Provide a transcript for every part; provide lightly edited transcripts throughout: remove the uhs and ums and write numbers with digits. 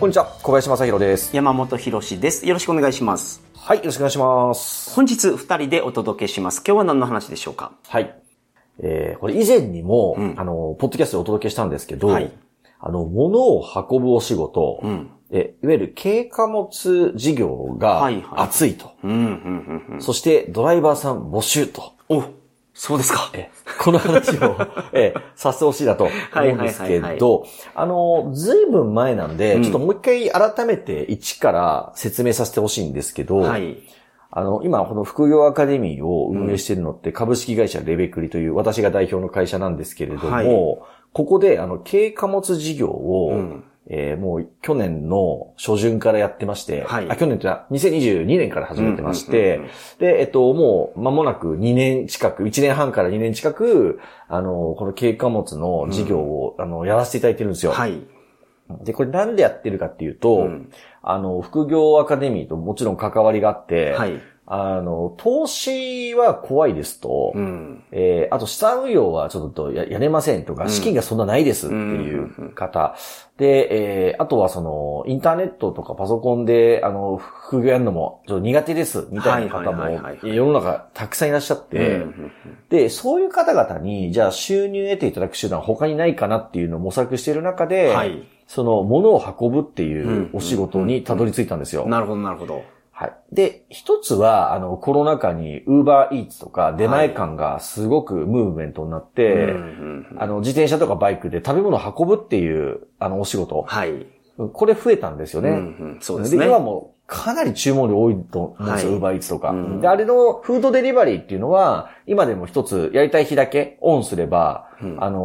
こんにちは、小林正弘です。山本博史です。よろしくお願いします。はい、よろしくお願いします。本日2人でお届けします。今日は何の話でしょうか？はい、これ以前にも、ポッドキャストでお届けしたんですけど、物を運ぶお仕事、いわゆる軽貨物事業が熱いと、そしてドライバーさん募集と。お、そうですか。この話をさせてほしいなと思うんですけど、ずいぶん前なんで、ちょっともう一回改めて一から説明させてほしいんですけど、今この副業アカデミーを運営しているのって、株式会社レベクリという私が代表の会社なんですけれども、ここで軽貨物事業を、もう去年の初旬からやってまして、去年というのは2022年から始めてまして、で、もう間もなく2年近く、1年半から2年近く、この軽貨物の事業を、やらせていただいてるんですよ。で、これなんでやってるかっていうと、副業アカデミーともちろん関わりがあって、投資は怖いですと、あと資産運用はちょっとやれませんとか、資金がそんなないですっていう方、で、あとはその、インターネットとかパソコンで、副業やるのもちょっと苦手ですみたいな方も、世の中たくさんいらっしゃって、で、そういう方々に、じゃあ収入得ていただく手段他にないかなっていうのを模索している中で、その、物を運ぶっていうお仕事にたどり着いたんですよ。なるほど、なるほど。で、一つは、コロナ禍に Uber Eats とか出前館がすごくムーブメントになって、自転車とかバイクで食べ物を運ぶっていう、お仕事。これ増えたんですよね。そうですね。で、今もかなり注文量多いと思うんですよ、Uber Eats とか。で、あれのフードデリバリーっていうのは、今でも一つやりたい日だけオンすれば、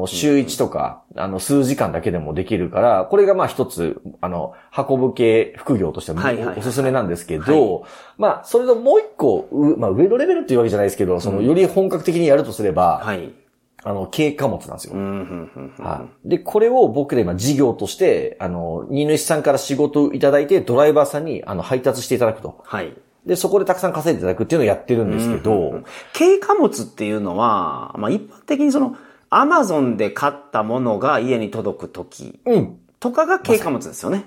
週1とか、数時間だけでもできるから、これがまあ一つ、運ぶ系副業としてもおすすめなんですけど、まあ、それのもう一個、まあ、上のレベルっていうわけじゃないですけど、その、より本格的にやるとすれば、軽貨物なんですよ。で、これを僕ら今事業として、荷主さんから仕事をいただいて、ドライバーさんに、配達していただくと。で、そこでたくさん稼いでいただくっていうのをやってるんですけど、軽貨物っていうのは、まあ、一般的にその、アマゾンで買ったものが家に届くときとかが軽貨物ですよね。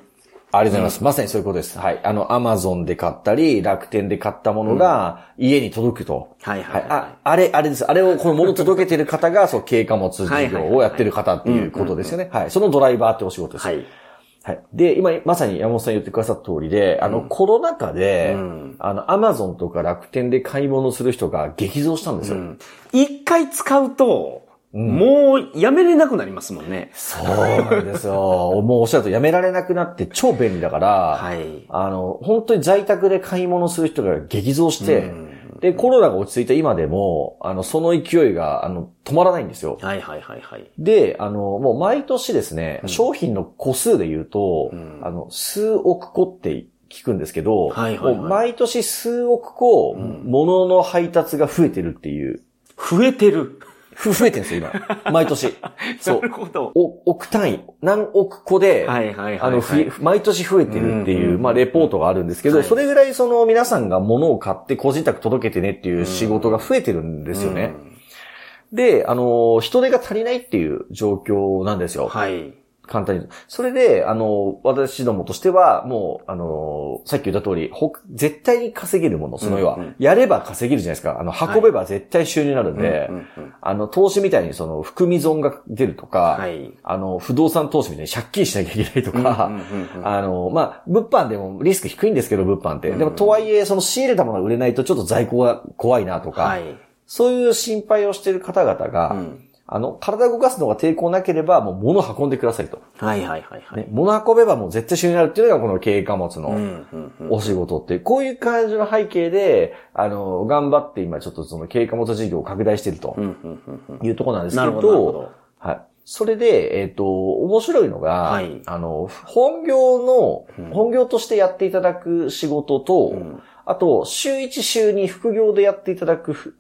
ありがとうございます。まさにそういうことです。アマゾンで買ったり、楽天で買ったものが家に届くと。あれです。あれをこのもの届けてる方が、そう、軽貨物事業をやってる方っていうことですよね。そのドライバーってお仕事です。で、今、まさに山本さん言ってくださった通りで、コロナ禍で、アマゾンとか楽天で買い物する人が激増したんですよ。一回使うと、もうやめれなくなりますもんね。そうなんですよ。もうおっしゃるとやめられなくなって超便利だから、本当に在宅で買い物する人が激増して、で、コロナが落ち着いた今でも、その勢いが、止まらないんですよ。で、もう毎年ですね、商品の個数で言うと、数億個って聞くんですけど、毎年数億個、物の配達が増えてるっていう。増えてるんですよ、今。毎年。そう。億単位、何億個で、毎年増えてるっていう、まあ、レポートがあるんですけど、それぐらいその皆さんが物を買って個人宅届けてねっていう仕事が増えてるんですよね。で、人手が足りないっていう状況なんですよ。簡単に。それで、私どもとしては、もう、さっき言った通り、絶対に稼げるもの、その要は、やれば稼げるじゃないですか。運べば絶対収入になるんで、投資みたいにその、含み損が出るとか、不動産投資みたいに借金しなきゃいけないとか、まあ、物販でもリスク低いんですけど、物販って。でも、とはいえ、その仕入れたものが売れないとちょっと在庫が怖いなとか、そういう心配をしている方々が、体動かすのが抵抗なければ、もう物運んでくださいと。物運べばもう絶対収入になるっていうのがこの軽貨物のお仕事って、こういう感じの背景で、頑張って今ちょっとその軽貨物事業を拡大しているというところなんですけど、それで、面白いのが、はい、本業としてやっていただく仕事と、うん、あと、週1、週2、副業でやっていただく、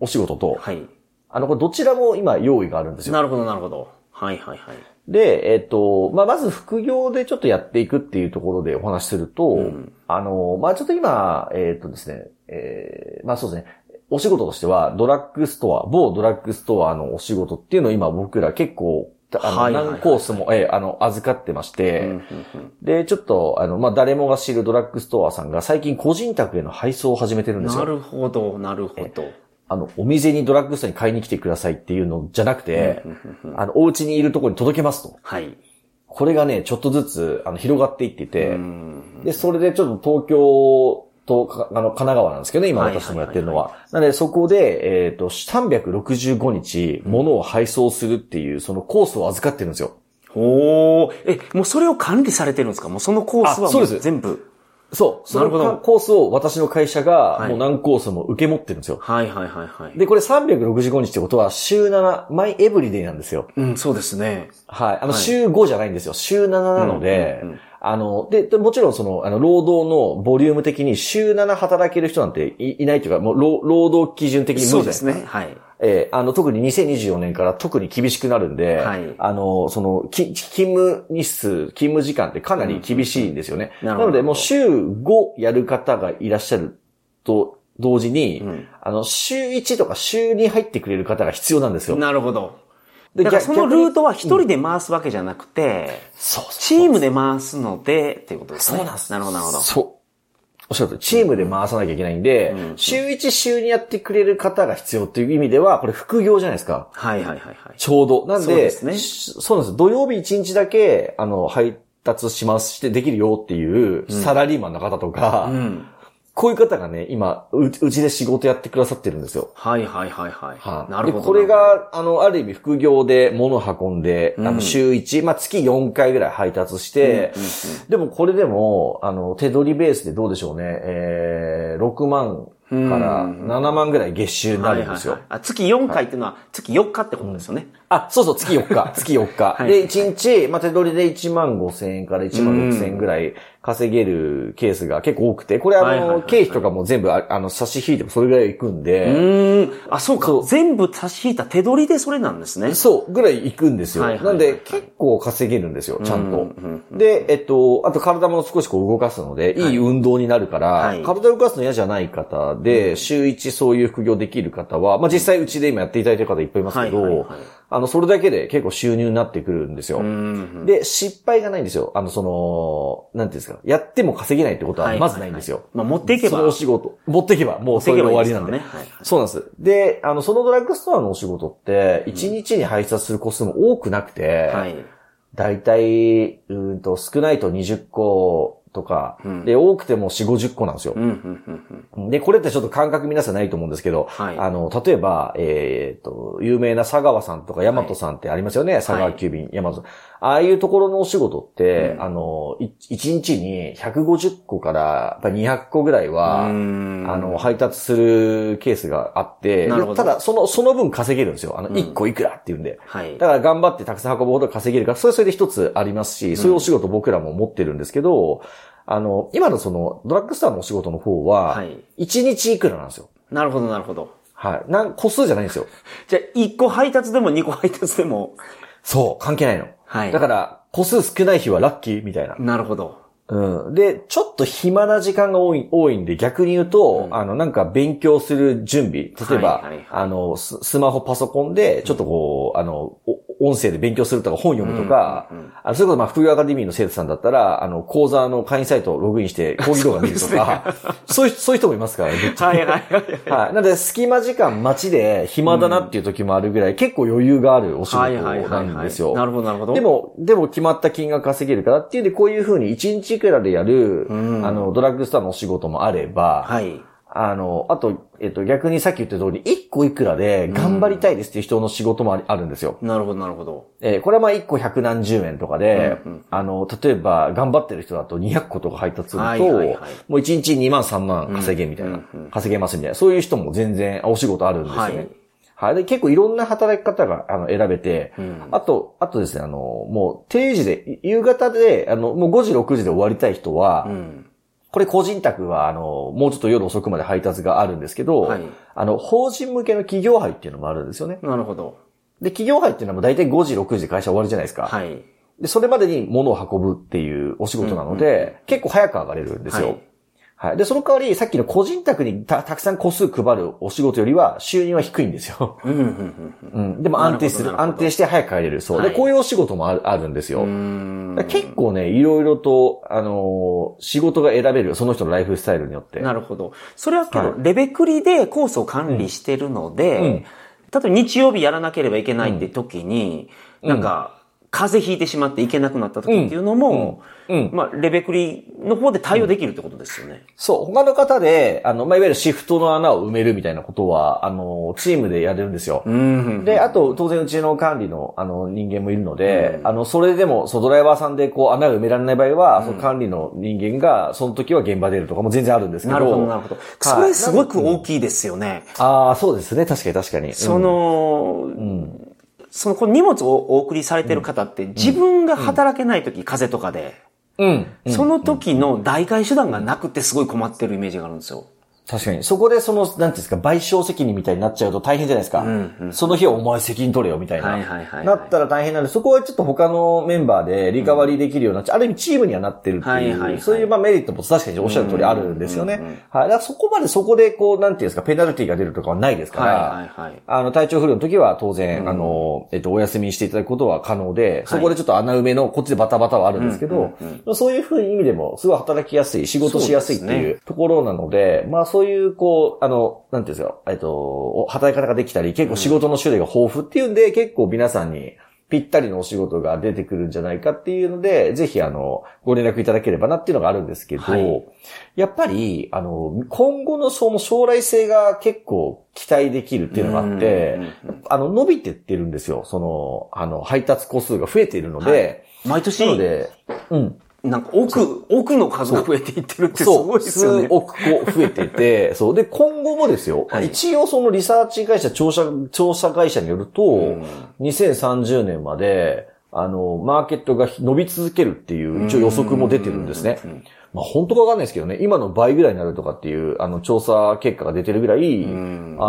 お仕事と、はい、これどちらも今用意があるんですよ。なるほど、なるほど。はい、はい、はい。で、まず副業でちょっとやっていくっていうところでお話しすると、うん、ちょっと今、ですね、そうですね、お仕事としては、某ドラッグストアのお仕事っていうのを今僕ら結構、何コースも、預かってまして、うんうんうん、で、ちょっと、誰もが知るドラッグストアさんが最近個人宅への配送を始めてるんですよ。なるほど、なるほど。お店にドラッグストアに買いに来てくださいっていうのじゃなくて、うんうんうん、お家にいるところに届けますと。はい。これがね、ちょっとずつ、広がっていってて、うん、で、それでちょっと東京、神奈川なんですけどね、今私もやってるのは。はいはいはいはい、なので、そこで、365日、物を配送するっていう、そのコースを預かってるんですよ。おー。もうそれを管理されてるんですか？もうそのコースはもう全部。そう。そのコースを私の会社が、もう何コースも受け持ってるんですよ。はいはいはいはい。で、これ365日ってことは、週7、マイエブリデイなんですよ。うん、そうですね。はい。週5じゃないんですよ。週7なので、うんうんうん、で、もちろん労働のボリューム的に週7働ける人なんていないというか、もう労働基準的に無理じゃないですか。そうですね。はい。特に2024年から特に厳しくなるんで、はい、勤務時間ってかなり厳しいんですよね。うんうん、なので、もう週5やる方がいらっしゃると同時に、うん、週1とか週2入ってくれる方が必要なんですよ。なるほど。だからそのルートは一人で回すわけじゃなくて、チームで回すので、っていうことですね。そうなんです。なるほど、なるほど。そう。おっしゃると、チームで回さなきゃいけないんで、うんうん、週1、週2やってくれる方が必要っていう意味では、これ副業じゃないですか。はいはいはい、はい。ちょうど。なんで、そうですね。そうなんです。土曜日1日だけ、配達しますしてできるよっていうサラリーマンの方とか、うんうんこういう方がね、今、うちで仕事やってくださってるんですよ。はいはいはいはい。はあ、なるほど。で、これが、ある意味副業で物運んで、週1、月4回ぐらい配達して、うんうんうん、でもこれでも、手取りベースでどうでしょうね、6万から7万ぐらい月収になるんですよ。はいはいはい、月4回っていうのは、月4日ってことですよね。うん、そう、月4日。月4日。はい、で、1日、手取りで1万5千円から1万6千円ぐらい稼げるケースが結構多くて、これはいはいはいはい、経費とかも全部、差し引いてもそれぐらいいくんで。そうか。全部差し引いた手取りでそれなんですね。そう、ぐらいいくんですよ。はいはいはいはい、なんで、結構稼げるんですよ、ちゃんと。うんうん、で、あと体も少し動かすので、いい運動になるから、はい、体を動かすの嫌じゃない方で、はい、週1そういう副業できる方は、実際うちで今やっていただいてる方いっぱいいますけど、はいはいはいそれだけで結構収入になってくるんですよ。で、失敗がないんですよ。なんていうんですか、やっても稼げないってことはまずないんですよ。はいはいはい、持っていけば。そのお仕事。持っていけば、もうそれで終わりなんで。はいはい、そうなんです。で、そのドラッグストアのお仕事って、1日に配達する個数も多くなくて、だいたい、少ないと20個、とか、で、多くても4、50個なんですよ、うんうんうんうん。で、これってちょっと感覚皆さんないと思うんですけど、はい、例えば、有名な佐川さんとか大和さんってありますよね、はい、佐川急便、大和さん。ああいうところのお仕事って、うん、1日に150個から200個ぐらいは、配達するケースがあって、ただ、その分稼げるんですよ。1個いくらっていうんで、はい。だから頑張ってたくさん運ぶほど稼げるから、それで一つありますし、そういうお仕事僕らも持ってるんですけど、今のドラッグストアのお仕事の方は、1日いくらなんですよ。はい、なるほど、なるほど。はい。個数じゃないんですよ。じゃあ、1個配達でも2個配達でも。そう、関係ないの。はい。だから、個数少ない日はラッキーみたいな。なるほど。うん。で、ちょっと暇な時間が多いんで、逆に言うと、勉強する準備。例えば、はいはいはい、スマホ、パソコンで、ちょっと音声で勉強するとか、本読むとか、うんうんうん、それこそ、副業アカデミーの生徒さんだったら、講座の会員サイトをログインして、講義動画見るとか、そういう人もいますからね。はいはいはい。はい。なので、隙間時間街で暇だなっていう時もあるぐらい、結構余裕があるお仕事なんですよ。なるほどなるほど。でも決まった金額稼げるからっていうんで、こういう風に1日いくらでやる、ドラッグストアのお仕事もあれば、はい。逆にさっき言った通り、1個いくらで頑張りたいですっていう人の仕事もあるんですよ。なるほど、なるほど。これは1個百何十円とかで、うんうん、例えば頑張ってる人だと200個とか配達すると、はいはいはい、もう1日2万3万稼げみたいな、うんうんうん、稼げますみたいな、そういう人も全然お仕事あるんですよね。はいはい。結構いろんな働き方が選べて、うん、あとですね、もう定時で、夕方で、もう5時、6時で終わりたい人は、うん、これ個人宅は、もうちょっと夜遅くまで配達があるんですけど、はい、法人向けの企業配っていうのもあるんですよね。なるほど。で、企業配っていうのはもう大体5時、6時で会社終わるじゃないですか。はい。で、それまでに物を運ぶっていうお仕事なので、うんうん、結構早く上がれるんですよ。はいはい。で、その代わり、さっきの個人宅に たくさん個数配るお仕事よりは、収入は低いんですよ。うんうんうん。うん。でも安定して早く帰れる。そう。はい、で、こういうお仕事もあるんですよ。結構ね、いろいろと、仕事が選べる。その人のライフスタイルによって。なるほど。それはけど、はい、レベクリでコースを管理してるので、うんうん、例えば日曜日やらなければいけないって時に、うん、なんか、風邪ひいてしまっていけなくなった時っていうのも、うんうん、まあ、レベクリの方で対応できるってことですよね。うん、そう。他の方で、まあ、いわゆるシフトの穴を埋めるみたいなことは、チームでやれるんですよ。うん、で、あと、当然うちの管理の、人間もいるので、うん、それでも、ドライバーさんでこう、穴を埋められない場合は、うん、その管理の人間が、その時は現場出るとかも全然あるんですけど。なるほど、なるほど。それすごく大きいですよね。うん、ああ、そうですね。確かに確かに。その荷物をお送りされてる方って、自分が働けない時、風邪とかで、その時の代替手段がなくてすごい困ってるイメージがあるんですよ。確かに。そこでなんていうんですか、賠償責任みたいになっちゃうと大変じゃないですか。うんうん、その日はお前責任取れよ、みたいな。はいはいはいはい、なったら大変なんで、そこはちょっと他のメンバーでリカバリーできるような、ある意味チームにはなってるっていう、はいはいはい、そういうまあメリットも確かにおっしゃる通りあるんですよね。うんうんうんうん、はい。だからそこでこう、なんていうんですか、ペナルティが出るとかはないですから、はいはいはい、体調不良の時は当然、うん、お休みしていただくことは可能で、そこでちょっと穴埋めの、こっちでバタバタはあるんですけど、うんうんうん、そういうふうに意味でも、すごい働きやすい、仕事しやすいっていうところなので、まあそういう、こう、なんていうんですか、働き方ができたり、結構仕事の種類が豊富っていうんで、結構皆さんにぴったりのお仕事が出てくるんじゃないかっていうので、ぜひご連絡いただければなっていうのがあるんですけど、はい、やっぱり、今後のその将来性が結構期待できるっていうのがあって、伸びてってるんですよ。配達個数が増えているので、はい、毎年なので、うん。なんか奥の数が増えていってるってすごいですよね。そう、数億個増えてて、そう。で、今後もですよ、はい、一応そのリサーチ会社、調査会社によると、うん、2030年まで、マーケットが伸び続けるっていう、一応予測も出てるんですね。まあ本当かわかんないですけどね、今の倍ぐらいになるとかっていう、調査結果が出てるぐらい、ま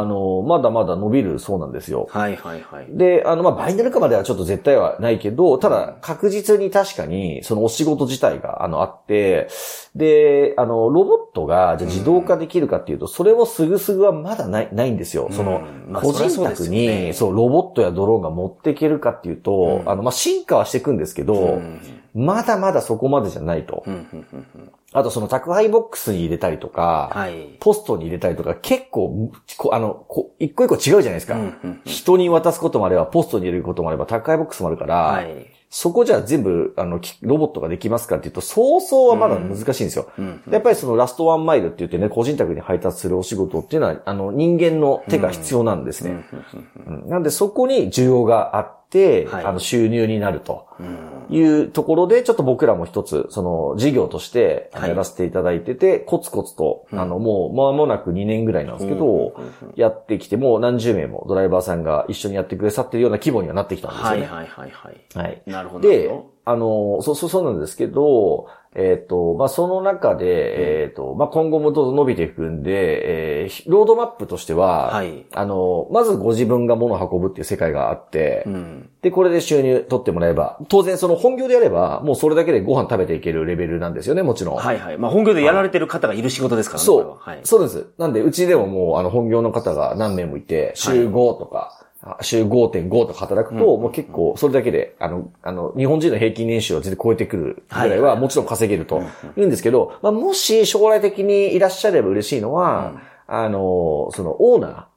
だまだ伸びるそうなんですよ。はいはいはい。で、まあ倍になるかまではちょっと絶対はないけど、ただ確実に確かに、そのお仕事自体が、あって、で、ロボットが、じゃ自動化できるかっていうと、それをすぐはまだないんですよ。その、個人宅に、まあそう、ロボットやドローンが持っていけるかっていうと、まあ進化はしていくんですけど、まだまだそこまでじゃないと。あとその宅配ボックスに入れたりとか、はい、ポストに入れたりとか結構一個一個違うじゃないですか、うんうんうん、人に渡すこともあればポストに入れることもあれば宅配ボックスもあるから、はい、そこじゃ全部ロボットができますかっていうとそうそうはまだ難しいんですよ、うんうん、やっぱりそのラストワンマイルって言ってね個人宅に配達するお仕事っていうのは人間の手が必要なんですね、うんうんうん、なんでそこに需要があってで、はい、収入になるというところで、ちょっと僕らも一つ、その事業としてやらせていただいてて、はい、コツコツと、もう間もなく2年ぐらいなんですけど、やってきて、もう何十名もドライバーさんが一緒にやってくださってるような規模にはなってきたんですよね。はいはいはいはい。はい。なるほど。で、そうなんですけど、まあ、その中で、まあ、今後もどうぞ伸びていくんで、ロードマップとしては、はい、まずご自分が物を運ぶっていう世界があって、うん、で、これで収入取ってもらえば、当然その本業でやれば、もうそれだけでご飯食べていけるレベルなんですよね、もちろん。はいはい。まあ、本業でやられてる方がいる仕事ですからね。そう。はい。そうです。なんで、うちでももう、本業の方が何名もいて、週5とか、はい週 5.5 とか働くと、もう結構、それだけで、日本人の平均年収を全然超えてくるぐらいは、もちろん稼げると言うんですけど、まあ、もし将来的にいらっしゃれば嬉しいのは、そのオーナ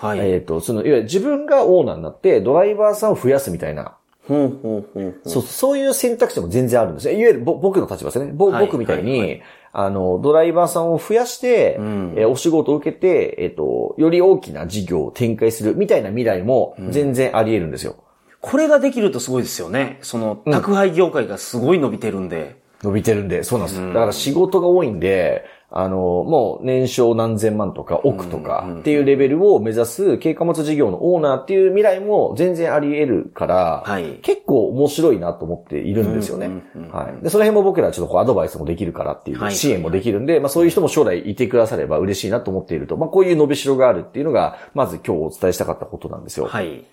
ー、はい、いわゆる自分がオーナーになって、ドライバーさんを増やすみたいな、そういう選択肢も全然あるんですよ。いわゆる僕の立場ですね。僕みたいに、はいはいはいドライバーさんを増やして、うんお仕事を受けて、より大きな事業を展開するみたいな未来も全然あり得るんですよ。これができるとすごいですよね。その、宅配業界がすごい伸びてるんで。そうなんです。だから仕事が多いんで、もう年商何千万とか億とかっていうレベルを目指す軽貨物事業のオーナーっていう未来も全然あり得るから、はい、結構面白いなと思っているんですよね。はい。で、その辺も僕らちょっとこうアドバイスもできるからっていう支援もできるんで、はい、まあそういう人も将来いてくだされば嬉しいなと思っていると、まあこういう伸びしろがあるっていうのが、まず今日お伝えしたかったことなんですよ。はい。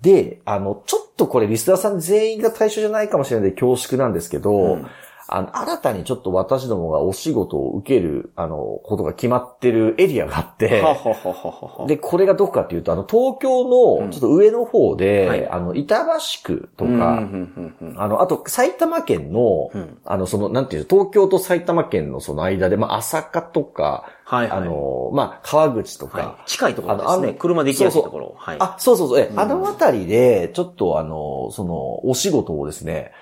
で、ちょっとこれリスナーさん全員が対象じゃないかもしれないんで恐縮なんですけど、うん新たにちょっと私どもがお仕事を受ける、ことが決まってるエリアがあって、で、これがどこかっていうと、東京のちょっと上の方で、うんはい、板橋区とか、あと埼玉県の、うん、なんていうの、東京と埼玉県のその間で、まあ、朝霞とか、はいはい、まあ、川口とか、はい。近いところですね。車で行きやすいところ。そうそうはい、あ、そうそうそう。あたりで、ちょっとお仕事をですね、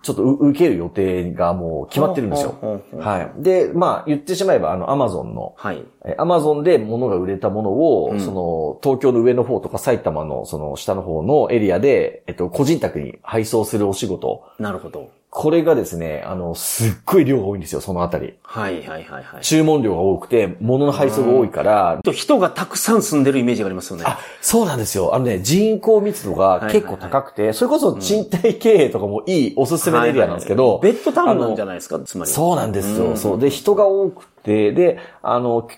ちょっと受ける予定がもう決まってるんですよ。はい。で、まあ言ってしまえばアマゾンの、はい、アマゾンで物が売れたものを、うん、東京の上の方とか埼玉の下の方のエリアで個人宅に配送するお仕事。なるほど。これがですね、すっごい量が多いんですよ、そのあたり。はいはいはいはい。注文量が多くて、物の配送が多いから。人がたくさん住んでるイメージがありますよね。あ、そうなんですよ。人口密度が結構高くて、はいはいはい、それこそ賃貸経営とかもいいおすすめのエリアなんですけど。はいはいはい、ベッドタウンなんじゃないですか、つまり。そうなんですよ。そう。で、人が多くて、で、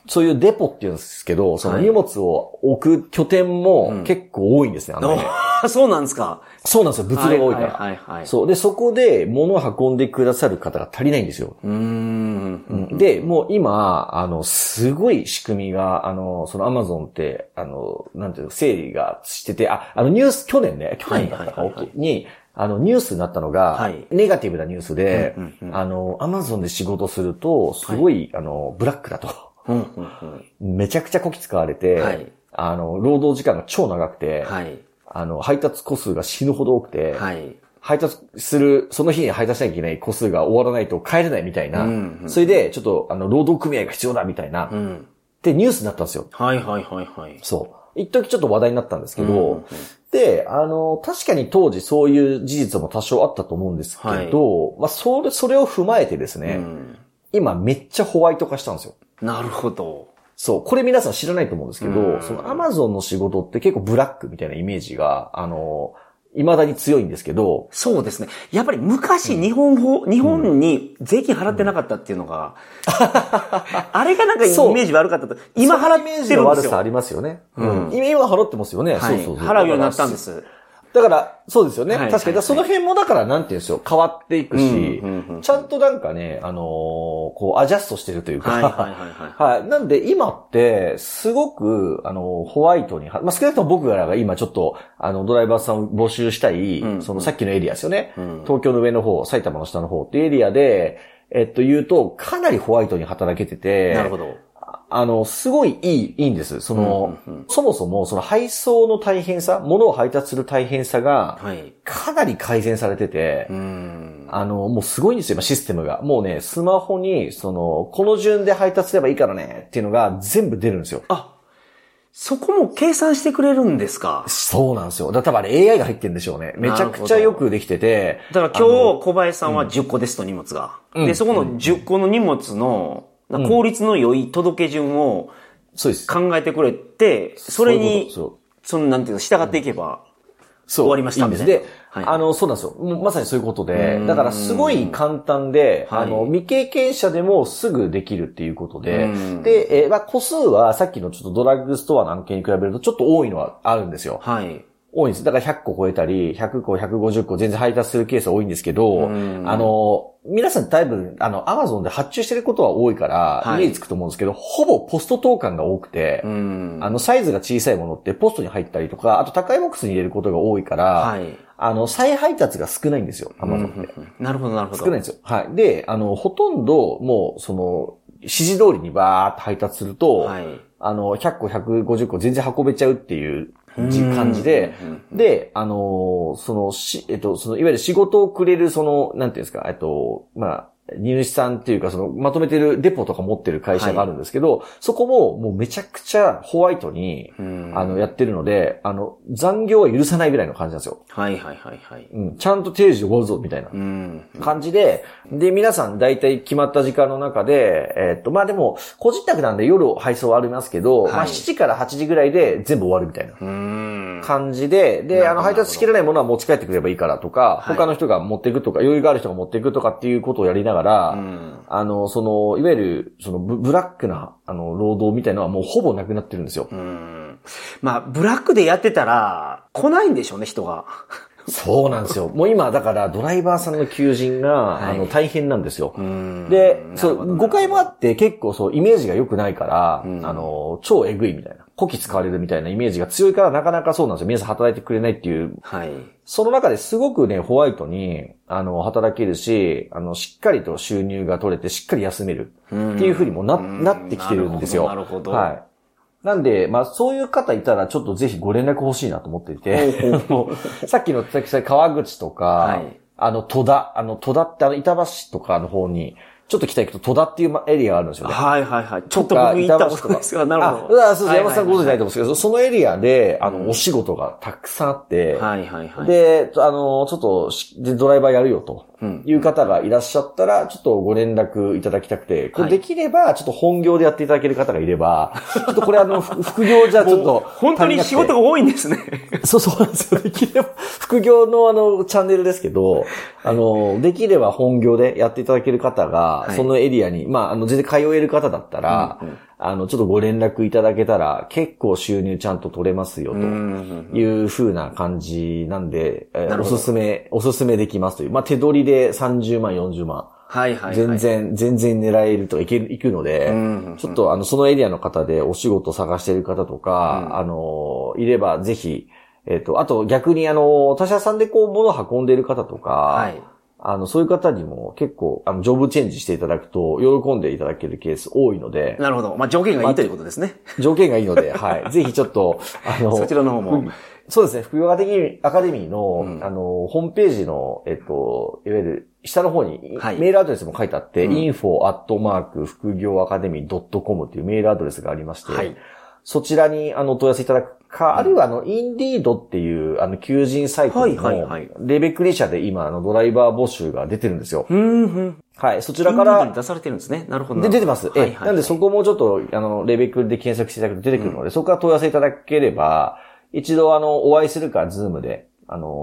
そういうデポっていうんですけど、その荷物を置く拠点も結構多いんですね、そうなんですか。そうなんですよ。物量が多いから。はいはいはいはい、そうでそこで物を運んでくださる方が足りないんですよ。で、もう今すごい仕組みがアマゾンってなんていうの整理がしててニュース去年だったかに。ニュースになったのが、はい、ネガティブなニュースで、アマゾンで仕事するとすごい、はい、ブラックだと、めちゃくちゃこき使われて、はい、労働時間が超長くて。はい配達個数が死ぬほど多くて、はい、配達する、その日に配達しなきゃいけない個数が終わらないと帰れないみたいな、それで、ちょっと、労働組合が必要だみたいな、ってニュースになったんですよ。はいはいはいはい。そう。一時ちょっと話題になったんですけど、で、確かに当時そういう事実も多少あったと思うんですけど、はい、まあ、それを踏まえてですね、今めっちゃホワイト化したんですよ。なるほど。そう。これ皆さん知らないと思うんですけど、アマゾンの仕事って結構ブラックみたいなイメージが、未だに強いんですけど。そうですね。やっぱり昔日本に税金払ってなかったっていうのが、あれがなんかイメージ悪かったと。今払ってるんですよ。イメージの悪さありますよね。今払ってますよね。はい、そうそう。払うようになったんです。だから、そうですよね。確かに。その辺もだから、なんていうんですよ。変わっていくし、ちゃんとなんかね、こう、アジャストしてるというか。はい。なんで、今って、すごく、ホワイトに、まあ、少なくとも僕らが今ちょっと、ドライバーさんを募集したい、さっきのエリアですよね。東京の上の方、埼玉の下の方っていうエリアで、言うと、かなりホワイトに働けてて。なるほど。すごいいいんです。そもそも、配送の大変さ、物を配達する大変さが、かなり改善されてて、もうすごいんですよ、今システムが。もうね、スマホに、この順で配達すればいいからね、っていうのが全部出るんですよ。あ、そこも計算してくれるんですか？そうなんですよ。だから多分あれ AI が入ってるんでしょうね。めちゃくちゃよくできてて。だから今日、小林さんは10個ですと、荷物が。で、そこの10個の荷物の、効率の良い届け順を考えてくれて、それに、なんていうの、従っていけば、終わりましたみたいな。で、そうなんですよ。まさにそういうことで、だからすごい簡単で、未経験者でもすぐできるっていうことで、で、まあ、個数はさっきのちょっとドラッグストアの案件に比べるとちょっと多いのはあるんですよ。はい。多いんです。だから100個超えたり、100個、150個全然配達するケースは多いんですけど、皆さんだいぶ、アマゾンで発注してることは多いから、目につくと思うんですけど、ほぼポスト投函が多くて、サイズが小さいものってポストに入ったりとか、あと高いボックスに入れることが多いから、再配達が少ないんですよ、アマゾンって。なるほど、なるほど。少ないんですよ。はい。で、ほとんど、もう、指示通りにバーっと配達すると、100個、150個全然運べちゃうっていう、感じで、で、いわゆる仕事をくれる、なんていうんですか、まあ、荷主さんっていうか、まとめてるデポとか持ってる会社があるんですけど、そこも、もうめちゃくちゃホワイトに、やってるので、残業は許さないぐらいの感じなんですよ。はいはいはいはい。ちゃんと定時で終わるぞ、みたいな。感じで、で、皆さん大体決まった時間の中で、まあでも、個人宅なんで夜配送はありますけど、はい、まあ7時から8時ぐらいで全部終わるみたいな感じで、で、配達しきれないものは持ち帰ってくればいいからとか、はい、他の人が持っていくとか、余裕がある人が持っていくとかっていうことをやりながら、うん、いわゆる、ブラックな、労働みたいなのはもうほぼなくなってるんですよ。まあ、ブラックでやってたら、来ないんでしょうね、人が。そうなんですよ。もう今、だから、ドライバーさんの求人が、はい、大変なんですよ。で、そう、誤解もあって、結構そう、イメージが良くないから、超エグいみたいな、こき使われるみたいなイメージが強いから、なかなかそうなんですよ。皆さん働いてくれないっていう。はい。その中ですごくね、ホワイトに、働けるし、しっかりと収入が取れて、しっかり休める。っていうふうにもなってきてるんですよ。なるほど。はい。なんで、まあそういう方いたらちょっとぜひご連絡欲しいなと思っていて、さっきの川口とか、はい、戸田って板橋とかの方に、ちょっと北行くと戸田っていうエリアがあるんですよね。はいはいはい。ちょっと僕行ったことないですが、なるほど。そうです。山さんご存知ないと思うんですけど、そのエリアで、お仕事がたくさんあって、はいはいはい。で、ちょっと、ドライバーやるよという方がいらっしゃったら、ちょっとご連絡いただきたくて、これできれば、ちょっと本業でやっていただける方がいれば、ちょっとこれ副業じゃちょっと。本当に仕事が多いんですね。そうなんですよ。できれば、副業のチャンネルですけど、できれば本業でやっていただける方が、はい、そのエリアに、まあ、全然通える方だったら、うんうん、ちょっとご連絡いただけたら、結構収入ちゃんと取れますよ、という風な感じなんで、おすすめできますという。まあ、手取りで30万、40万。はいはいはい、全然狙えるといくので、ちょっとそのエリアの方でお仕事探してる方とか、いればぜひ、あと逆に他社さんでこう物を運んでる方とか、はいそういう方にも結構、ジョブチェンジしていただくと、喜んでいただけるケース多いので。なるほど。まあ、条件がいいということですね。条件がいいので、はい。ぜひちょっと、そちらの方も。そうですね。副業アカデミーの、ホームページの、いわゆる、下の方に、メールアドレスも書いてあって、info@ 副業アカデミー .com というメールアドレスがありまして、はい、そちらに、問い合わせいただくか、あるいはインディードっていう、求人サイトの、レベクリ社で今、ドライバー募集が出てるんですよ。はい、そちらから。インディードに出されてるんですね。なるほど。で、出てます。なんでそこもちょっと、レベクで検索していただくと出てくるので、そこから問い合わせいただければ、一度お会いするか、ズームで、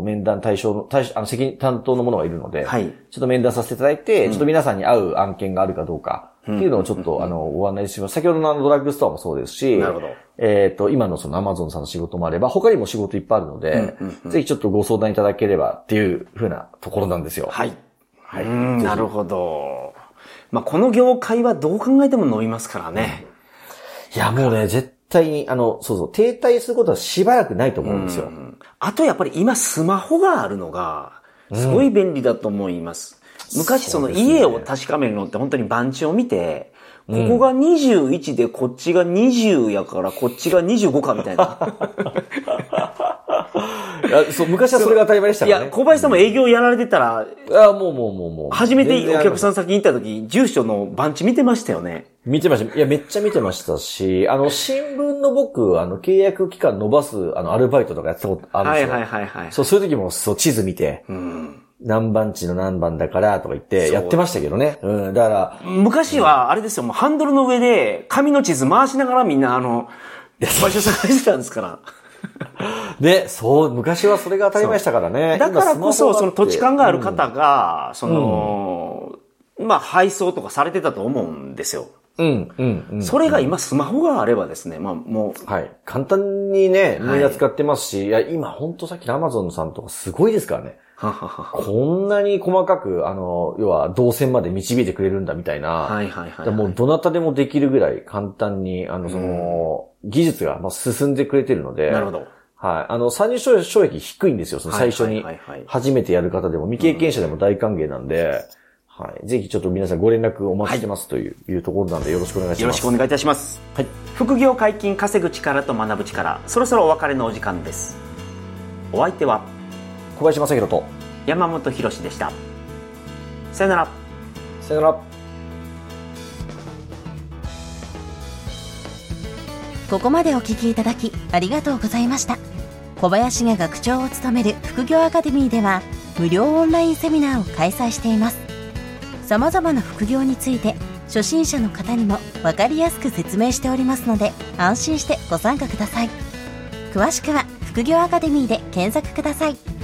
面談対象の、責任担当の者がいるので、はい。ちょっと面談させていただいて、ちょっと皆さんに合う案件があるかどうか、っていうのをちょっと、ご案内します。先ほどのドラッグストアもそうですし、なるほど。今のアマゾンさんの仕事もあれば、他にも仕事いっぱいあるので、ぜひちょっとご相談いただければっていう風なところなんですよ。はい。はい。なるほど。まあ、この業界はどう考えても伸びますからね。いや、もうね、絶対に、停滞することはしばらくないと思うんですよ。あとやっぱり今スマホがあるのが、すごい便利だと思います。昔家を確かめるのって本当に番地を見て、ここが21でこっちが20やからこっちが25かみたいな。そう、昔はそれが当たり前でしたからね。いや、小林さんも営業やられてたら、もう。初めてお客さん先に行った時、住所の番地見てましたよね。見てました。いや、めっちゃ見てましたし、新聞の僕、契約期間伸ばす、アルバイトとかやってたことあるんですよ。はい。そういう時も、地図見て。何番地の何番だからとか言ってやってましたけどね。だから。昔はあれですよ、もうハンドルの上で紙の地図回しながらみんな場所探してたんですから。ね、そう、昔はそれが当たり前でしたからね。だからこそ、土地勘がある方が、まあ配送とかされてたと思うんですよ。それが今スマホがあればですね、まあもう。はい。簡単にね、みんな使ってますし、いや、今ほんとさっきの Amazon さんとかすごいですからね。こんなに細かく、要は、動線まで導いてくれるんだみたいな。もう、どなたでもできるぐらい簡単に、技術が進んでくれてるので。なるほど。はい。参入障壁低いんですよ、最初に。初めてやる方でも、未経験者でも大歓迎なんで。はい。ぜひちょっと皆さんご連絡お待ちしてますというところなんでよろしくお願いします。よろしくお願いいたします。はい。副業解禁、稼ぐ力と学ぶ力。そろそろお別れのお時間です。お相手は、小林正弘と山本博史でした。さよなら。さよなら。ここまでお聞きいただきありがとうございました。小林が学長を務める副業アカデミーでは、無料オンラインセミナーを開催しています。様々な副業について初心者の方にも分かりやすく説明しておりますので、安心してご参加ください。詳しくは副業アカデミーで検索ください。